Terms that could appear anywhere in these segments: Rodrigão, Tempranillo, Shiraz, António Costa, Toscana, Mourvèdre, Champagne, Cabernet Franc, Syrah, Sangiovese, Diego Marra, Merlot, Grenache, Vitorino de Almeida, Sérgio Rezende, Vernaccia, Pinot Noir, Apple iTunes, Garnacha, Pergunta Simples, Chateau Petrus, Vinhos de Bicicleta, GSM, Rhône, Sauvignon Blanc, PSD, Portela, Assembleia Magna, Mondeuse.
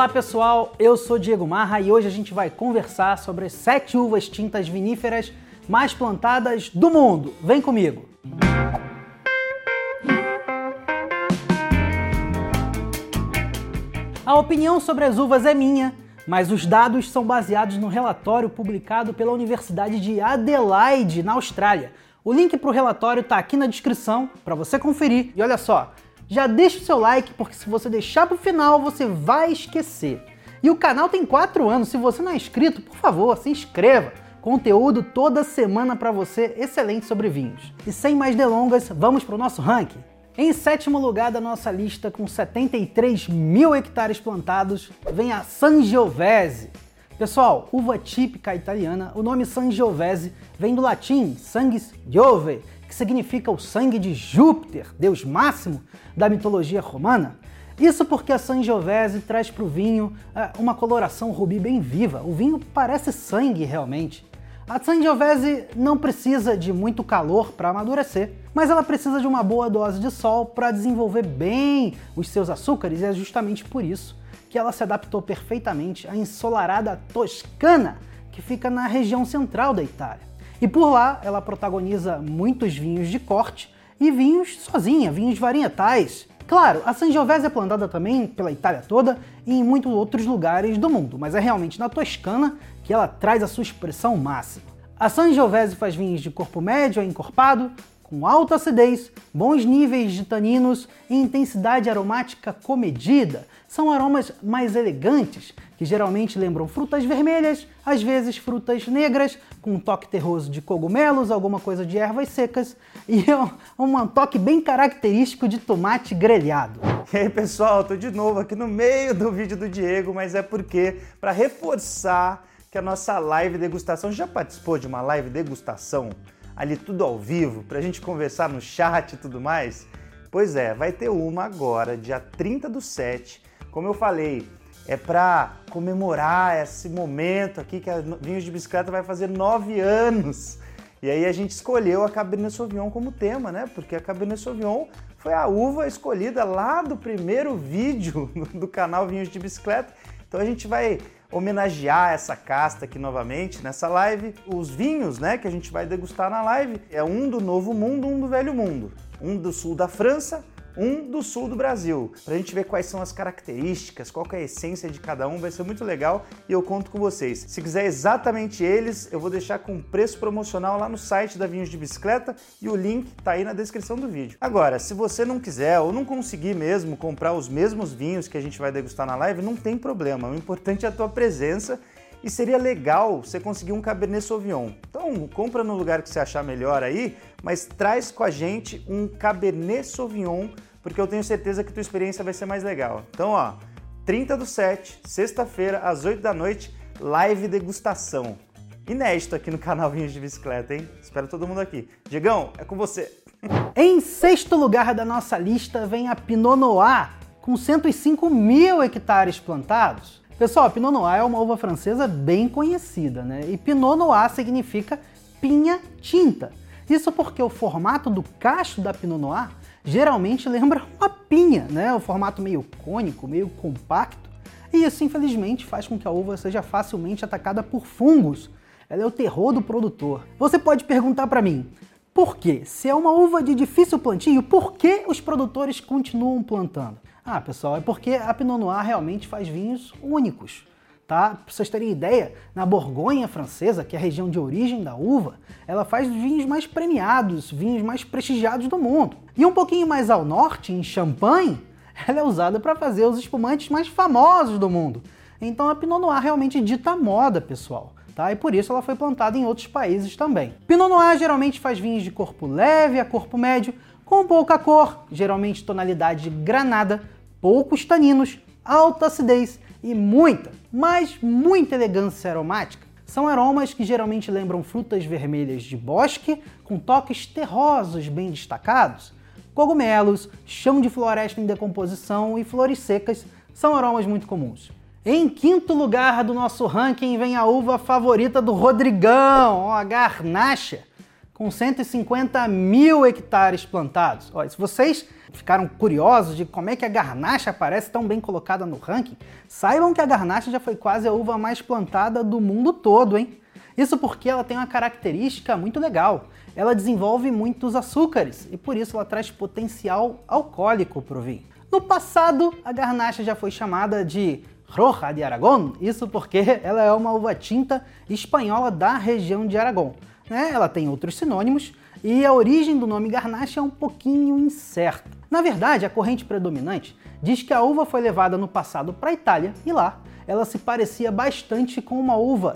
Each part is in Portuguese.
Olá pessoal, eu sou Diego Marra e hoje a gente vai conversar sobre as 7 uvas tintas viníferas mais plantadas do mundo. Vem comigo! A opinião sobre as uvas é minha, mas os dados são baseados no relatório publicado pela Universidade de Adelaide, na Austrália. O link para o relatório está aqui na descrição para você conferir. E olha só, já deixa o seu like, porque se você deixar para o final, você vai esquecer. E o canal tem 4 anos, se você não é inscrito, por favor, se inscreva. Conteúdo toda semana para você, excelente sobre vinhos. E sem mais delongas, vamos para o nosso ranking. Em sétimo lugar da nossa lista, com 73 mil hectares plantados, vem a Sangiovese. Pessoal, uva típica italiana, o nome Sangiovese vem do latim sanguis Giove, que significa o sangue de Júpiter, deus máximo da mitologia romana. Isso porque a Sangiovese traz para o vinho uma coloração rubi bem viva. O vinho parece sangue realmente. A Sangiovese não precisa de muito calor para amadurecer, mas ela precisa de uma boa dose de sol para desenvolver bem os seus açúcares, e é justamente por isso que ela se adaptou perfeitamente à ensolarada Toscana, que fica na região central da Itália. E por lá ela protagoniza muitos vinhos de corte e vinhos sozinha, vinhos varietais. Claro, a Sangiovese é plantada também pela Itália toda e em muitos outros lugares do mundo, mas é realmente na Toscana que ela traz a sua expressão máxima. A Sangiovese faz vinhos de corpo médio a encorpado, com alta acidez, bons níveis de taninos e intensidade aromática comedida. São aromas mais elegantes, que geralmente lembram frutas vermelhas, às vezes frutas negras, com um toque terroso de cogumelos, alguma coisa de ervas secas e um toque bem característico de tomate grelhado. E aí pessoal, tô de novo aqui no meio do vídeo do Diego, mas é porque, para reforçar que a nossa live degustação, já participou de uma live degustação? Ali tudo ao vivo, pra gente conversar no chat e tudo mais? Pois é, vai ter uma agora, dia 30/7, como eu falei, é pra comemorar esse momento aqui que a Vinhos de Bicicleta vai fazer 9 anos. E aí a gente escolheu a Cabernet Sauvignon como tema, né? Porque a Cabernet Sauvignon foi a uva escolhida lá do primeiro vídeo do canal Vinhos de Bicicleta, então a gente vai homenagear essa casta aqui novamente nessa live. Os vinhos, né, que a gente vai degustar na live é um do Novo Mundo, um do Velho Mundo, um do sul da França, um do sul do Brasil, pra gente ver quais são as características, qual que é a essência de cada um. Vai ser muito legal e eu conto com vocês. Se quiser exatamente eles, eu vou deixar com preço promocional lá no site da Vinhos de Bicicleta e o link tá aí na descrição do vídeo. Agora, se você não quiser ou não conseguir mesmo comprar os mesmos vinhos que a gente vai degustar na live, não tem problema, o importante é a tua presença. E seria legal você conseguir um Cabernet Sauvignon. Então, compra no lugar que você achar melhor aí, mas traz com a gente um Cabernet Sauvignon, porque eu tenho certeza que tua experiência vai ser mais legal. Então, ó, 30/7, sexta-feira, às 20h, live degustação. Inédito aqui no canal Vinhos de Bicicleta, hein? Espero todo mundo aqui. Diegão, é com você! Em sexto lugar da nossa lista vem a Pinot Noir, com 105 mil hectares plantados. Pessoal, a Pinot Noir é uma uva francesa bem conhecida, né? E Pinot Noir significa pinha tinta. Isso porque o formato do cacho da Pinot Noir geralmente lembra uma pinha, né? O formato meio cônico, meio compacto. E isso, infelizmente, faz com que a uva seja facilmente atacada por fungos. Ela é o terror do produtor. Você pode perguntar para mim, por quê? Se é uma uva de difícil plantio, por que os produtores continuam plantando? Ah, pessoal, é porque a Pinot Noir realmente faz vinhos únicos, tá? Pra vocês terem ideia, na Borgonha francesa, que é a região de origem da uva, ela faz vinhos mais premiados, vinhos mais prestigiados do mundo. E um pouquinho mais ao norte, em Champagne, ela é usada para fazer os espumantes mais famosos do mundo. Então a Pinot Noir realmente dita a moda, pessoal. Tá? E por isso ela foi plantada em outros países também. Pinot Noir geralmente faz vinhos de corpo leve a corpo médio, com pouca cor, geralmente tonalidade granada, poucos taninos, alta acidez e muita, mas muita elegância aromática. São aromas que geralmente lembram frutas vermelhas de bosque, com toques terrosos bem destacados. Cogumelos, chão de floresta em decomposição e flores secas são aromas muito comuns. Em quinto lugar do nosso ranking vem a uva favorita do Rodrigão, a Garnacha. com 150 mil hectares plantados. Olha, se vocês ficaram curiosos de como é que a Garnacha aparece tão bem colocada no ranking, saibam que a Garnacha já foi quase a uva mais plantada do mundo todo, hein? Isso porque ela tem uma característica muito legal. Ela desenvolve muitos açúcares e por isso ela traz potencial alcoólico para o vinho. No passado, a Garnacha já foi chamada de Roja de Aragón, isso porque ela é uma uva tinta espanhola da região de Aragón. Ela tem outros sinônimos e a origem do nome Garnacha é um pouquinho incerta. Na verdade, a corrente predominante diz que a uva foi levada no passado para a Itália e lá ela se parecia bastante com uma uva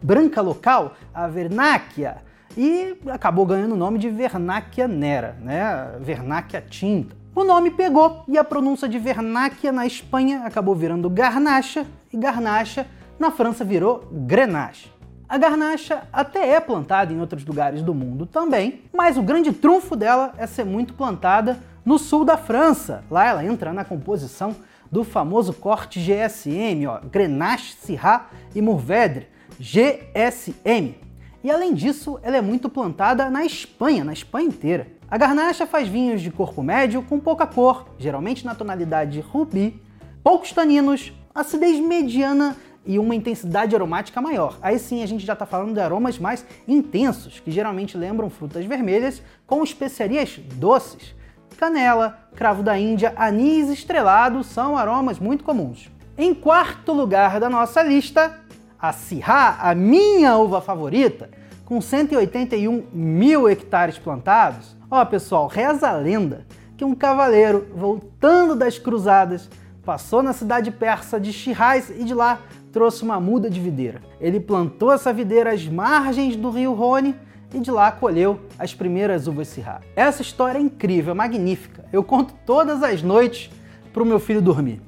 branca local, a Vernaccia, e acabou ganhando o nome de Vernaccia nera, né? Vernaccia tinta. O nome pegou e a pronúncia de Vernaccia na Espanha acabou virando Garnacha e Garnacha na França virou Grenache. A Garnacha até é plantada em outros lugares do mundo também, mas o grande trunfo dela é ser muito plantada no sul da França. Lá ela entra na composição do famoso corte GSM, Grenache, Syrah e Mourvèdre, GSM. E além disso, ela é muito plantada na Espanha inteira. A Garnacha faz vinhos de corpo médio com pouca cor, geralmente na tonalidade rubi, poucos taninos, acidez mediana e uma intensidade aromática maior. Aí sim a gente já está falando de aromas mais intensos, que geralmente lembram frutas vermelhas com especiarias doces. Canela, cravo da Índia, anis estrelado são aromas muito comuns. Em quarto lugar da nossa lista, a Syrah, a minha uva favorita, com 181 mil hectares plantados. Ó pessoal, reza a lenda que um cavaleiro voltando das cruzadas passou na cidade persa de Shiraz e de lá trouxe uma muda de videira. Ele plantou essa videira às margens do rio Rhône e de lá colheu as primeiras uvas Syrah. Essa história é incrível, magnífica. Eu conto todas as noites para o meu filho dormir.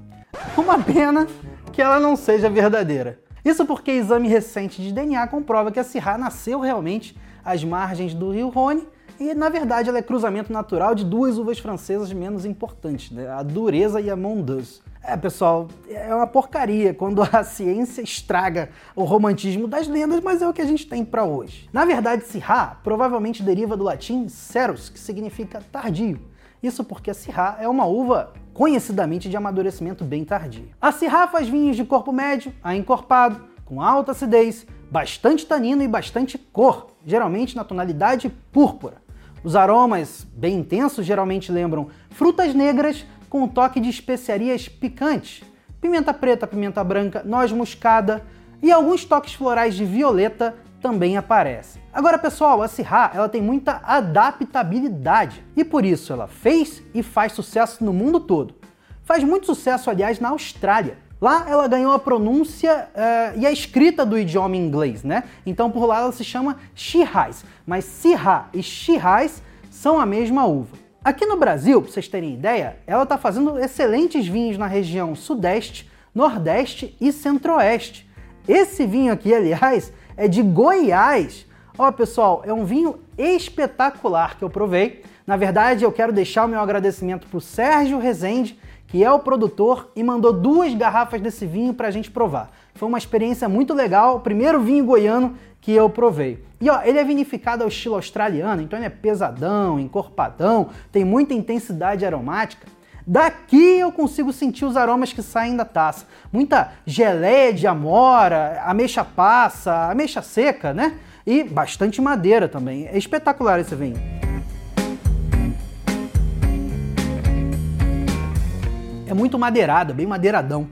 Uma pena que ela não seja verdadeira. Isso porque exame recente de DNA comprova que a Syrah nasceu realmente às margens do rio Rhône e, na verdade, ela é cruzamento natural de duas uvas francesas menos importantes, né? A Dureza e a Mondeuse. Pessoal, é uma porcaria quando a ciência estraga o romantismo das lendas, mas é o que a gente tem para hoje. Na verdade, Syrah provavelmente deriva do latim cerus, que significa tardio. Isso porque a Syrah é uma uva conhecidamente de amadurecimento bem tardio. A Syrah faz vinhos de corpo médio a encorpado, com alta acidez, bastante tanino e bastante cor, geralmente na tonalidade púrpura. Os aromas bem intensos geralmente lembram frutas negras com um toque de especiarias picantes, pimenta preta, pimenta branca, noz moscada e alguns toques florais de violeta também aparecem. Agora pessoal, a Syrah ela tem muita adaptabilidade e por isso ela fez e faz sucesso no mundo todo. Faz muito sucesso, aliás, na Austrália. Lá ela ganhou a pronúncia e a escrita do idioma inglês, né? Então por lá ela se chama Shiraz, mas Syrah e Shiraz são a mesma uva. Aqui no Brasil, para vocês terem ideia, ela está fazendo excelentes vinhos na região Sudeste, Nordeste e Centro-Oeste. Esse vinho aqui, aliás, é de Goiás. Ó, pessoal, é um vinho espetacular que eu provei. Na verdade, eu quero deixar o meu agradecimento para o Sérgio Rezende, que é o produtor e mandou 2 garrafas desse vinho para a gente provar. Foi uma experiência muito legal, o primeiro vinho goiano que eu provei. E ó, ele é vinificado ao estilo australiano, então ele é pesadão, encorpadão, tem muita intensidade aromática. Daqui eu consigo sentir os aromas que saem da taça. Muita geleia de amora, ameixa passa, ameixa seca, né? E bastante madeira também. É espetacular esse vinho. É muito madeirado, bem madeiradão.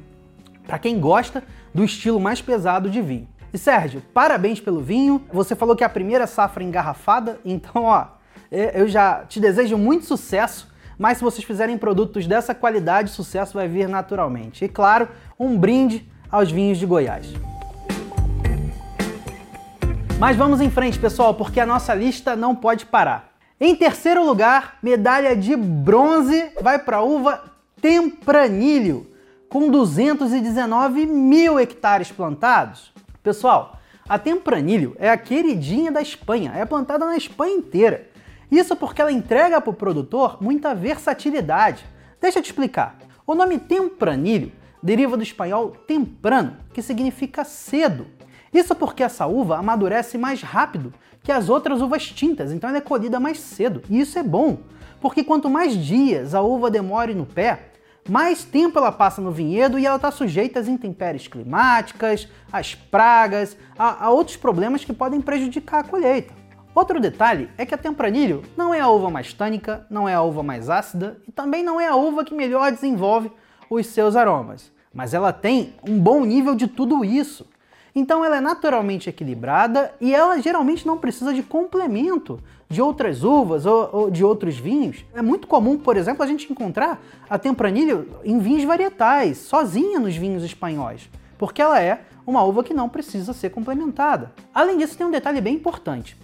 Para quem gosta do estilo mais pesado de vinho. E Sérgio, parabéns pelo vinho. Você falou que é a primeira safra engarrafada, então ó, eu já te desejo muito sucesso. Mas se vocês fizerem produtos dessa qualidade, o sucesso vai vir naturalmente. E claro, um brinde aos vinhos de Goiás. Mas vamos em frente, pessoal, porque a nossa lista não pode parar. Em terceiro lugar, medalha de bronze vai para a uva Tempranillo, com 219 mil hectares plantados. Pessoal, a Tempranillo é a queridinha da Espanha, é plantada na Espanha inteira. Isso porque ela entrega para o produtor muita versatilidade. Deixa eu te explicar. O nome Tempranillo deriva do espanhol temprano, que significa cedo. Isso porque essa uva amadurece mais rápido que as outras uvas tintas, então ela é colhida mais cedo. E isso é bom, porque quanto mais dias a uva demore no pé, mais tempo ela passa no vinhedo e ela está sujeita às intempéries climáticas, às pragas, a outros problemas que podem prejudicar a colheita. Outro detalhe é que a Tempranillo não é a uva mais tânica, não é a uva mais ácida e também não é a uva que melhor desenvolve os seus aromas. Mas ela tem um bom nível de tudo isso. Então ela é naturalmente equilibrada e ela geralmente não precisa de complemento de outras uvas ou de outros vinhos. É muito comum, por exemplo, a gente encontrar a Tempranillo em vinhos varietais, sozinha nos vinhos espanhóis, porque ela é uma uva que não precisa ser complementada. Além disso, tem um detalhe bem importante.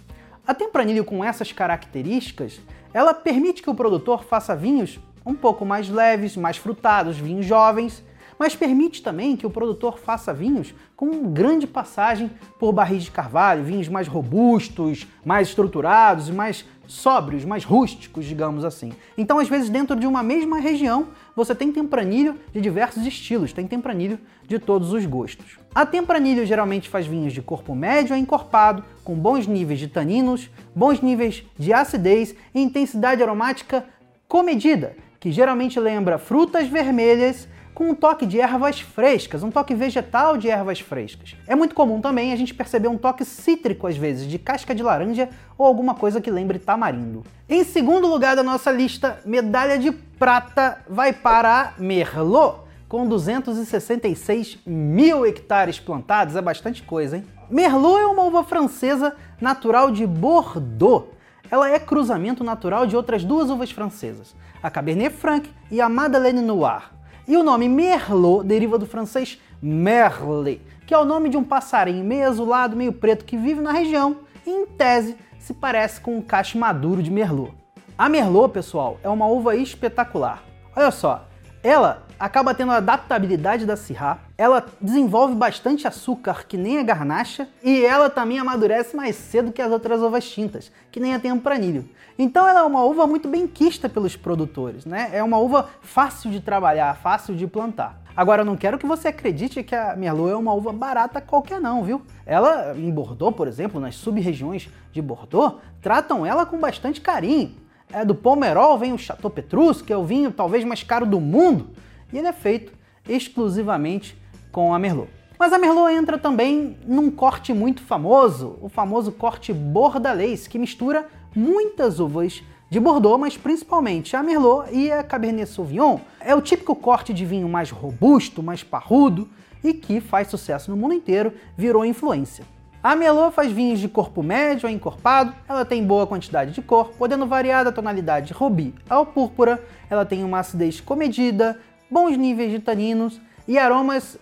A Tempranillo com essas características, ela permite que o produtor faça vinhos um pouco mais leves, mais frutados, vinhos jovens, mas permite também que o produtor faça vinhos com grande passagem por barris de carvalho, vinhos mais robustos, mais estruturados e mais sóbrios, mais rústicos, digamos assim. Então, às vezes, dentro de uma mesma região, você tem Tempranillo de diversos estilos, tem Tempranillo de todos os gostos. A Tempranillo geralmente faz vinhos de corpo médio a encorpado, com bons níveis de taninos, bons níveis de acidez e intensidade aromática comedida, que geralmente lembra frutas vermelhas, com um toque de ervas frescas, um toque vegetal de ervas frescas. É muito comum também a gente perceber um toque cítrico, às vezes, de casca de laranja ou alguma coisa que lembre tamarindo. Em segundo lugar da nossa lista, medalha de prata vai para a Merlot, com 266 mil hectares plantados, é bastante coisa, hein? Merlot é uma uva francesa natural de Bordeaux. Ela é cruzamento natural de outras duas uvas francesas, a Cabernet Franc e a Madeleine Noir. E o nome Merlot deriva do francês merle, que é o nome de um passarinho meio azulado, meio preto, que vive na região e, em tese, se parece com um cacho maduro de Merlot. A Merlot, pessoal, é uma uva espetacular. Olha só, ela acaba tendo a adaptabilidade da Syrah, ela desenvolve bastante açúcar, que nem a Garnacha, e ela também amadurece mais cedo que as outras uvas tintas, que nem a Tempranillo. Então ela é uma uva muito bem quista pelos produtores, né? É uma uva fácil de trabalhar, fácil de plantar. Agora, eu não quero que você acredite que a Merlot é uma uva barata qualquer não, viu? Ela, em Bordeaux, por exemplo, nas sub-regiões de Bordeaux, tratam ela com bastante carinho. É do Pomerol vem o Chateau Petrus, que é o vinho talvez mais caro do mundo, e ele é feito exclusivamente com a Merlot. Mas a Merlot entra também num corte muito famoso, o famoso corte bordalês, que mistura muitas uvas de Bordeaux, mas principalmente a Merlot e a Cabernet Sauvignon. É o típico corte de vinho mais robusto, mais parrudo, e que faz sucesso no mundo inteiro, virou influência. A Merlot faz vinhos de corpo médio a encorpado, ela tem boa quantidade de cor, podendo variar da tonalidade de rubi ao púrpura, ela tem uma acidez comedida, bons níveis de taninos e aromas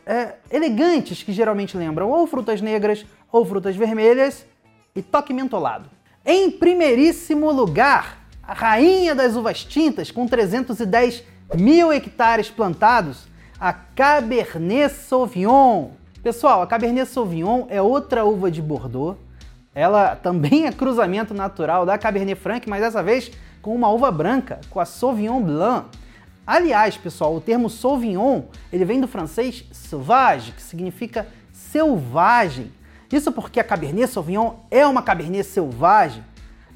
elegantes que geralmente lembram ou frutas negras ou frutas vermelhas e toque mentolado. Em primeiríssimo lugar, a rainha das uvas tintas com 310 mil hectares plantados, a Cabernet Sauvignon. Pessoal, a Cabernet Sauvignon é outra uva de Bordeaux. Ela também é cruzamento natural da Cabernet Franc, mas dessa vez com uma uva branca, com a Sauvignon Blanc. Aliás, pessoal, o termo Sauvignon, ele vem do francês sauvage, que significa selvagem. Isso porque a Cabernet Sauvignon é uma Cabernet selvagem.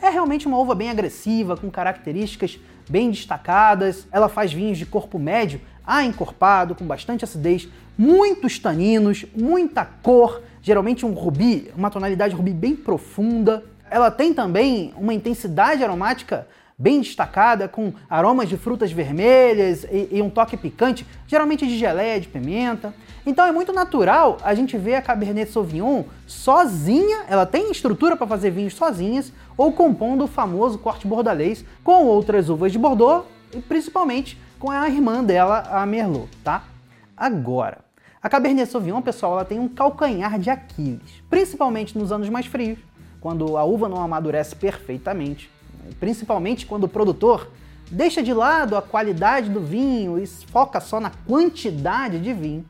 É realmente uma uva bem agressiva, com características bem destacadas. Ela faz vinhos de corpo médio a encorpado, com bastante acidez, muitos taninos, muita cor, geralmente um rubi, uma tonalidade rubi bem profunda. Ela tem também uma intensidade aromática bem destacada, com aromas de frutas vermelhas e um toque picante, geralmente de geleia, de pimenta. Então é muito natural a gente ver a Cabernet Sauvignon sozinha, ela tem estrutura para fazer vinhos sozinhas, ou compondo o famoso corte bordalês com outras uvas de Bordeaux, e principalmente com a irmã dela, a Merlot, tá? Agora, a Cabernet Sauvignon, pessoal, ela tem um calcanhar de Aquiles, principalmente nos anos mais frios, quando a uva não amadurece perfeitamente, principalmente quando o produtor deixa de lado a qualidade do vinho e foca só na quantidade de vinho.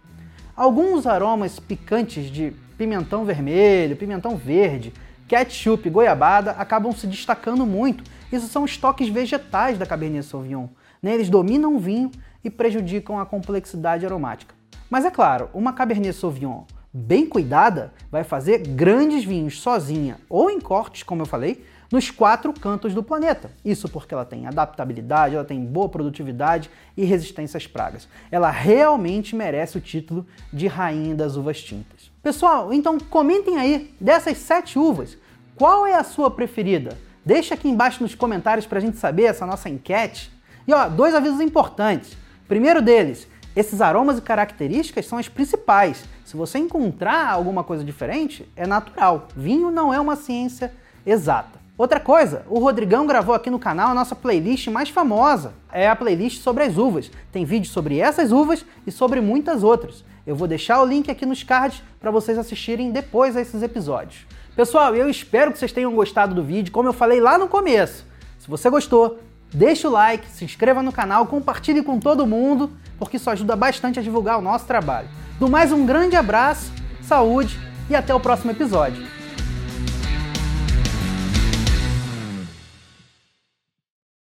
Alguns aromas picantes de pimentão vermelho, pimentão verde, ketchup, goiabada, acabam se destacando muito. Isso são os toques vegetais da Cabernet Sauvignon. Eles dominam o vinho e prejudicam a complexidade aromática. Mas é claro, uma Cabernet Sauvignon bem cuidada, vai fazer grandes vinhos sozinha ou em cortes, como eu falei, nos 4 cantos do planeta. Isso porque ela tem adaptabilidade, ela tem boa produtividade e resistência às pragas. Ela realmente merece o título de rainha das uvas tintas. Pessoal, então comentem aí, dessas 7 uvas, qual é a sua preferida? Deixa aqui embaixo nos comentários pra gente saber, essa nossa enquete. E ó, 2 avisos importantes. Primeiro deles, esses aromas e características são as principais. Se você encontrar alguma coisa diferente, é natural. Vinho não é uma ciência exata. Outra coisa, o Rodrigão gravou aqui no canal a nossa playlist mais famosa. É a playlist sobre as uvas. Tem vídeo sobre essas uvas e sobre muitas outras. Eu vou deixar o link aqui nos cards para vocês assistirem depois a esses episódios. Pessoal, eu espero que vocês tenham gostado do vídeo, como eu falei lá no começo. Se você gostou, deixa o like, se inscreva no canal, compartilhe com todo mundo, porque isso ajuda bastante a divulgar o nosso trabalho. Do mais, um grande abraço, saúde e até o próximo episódio.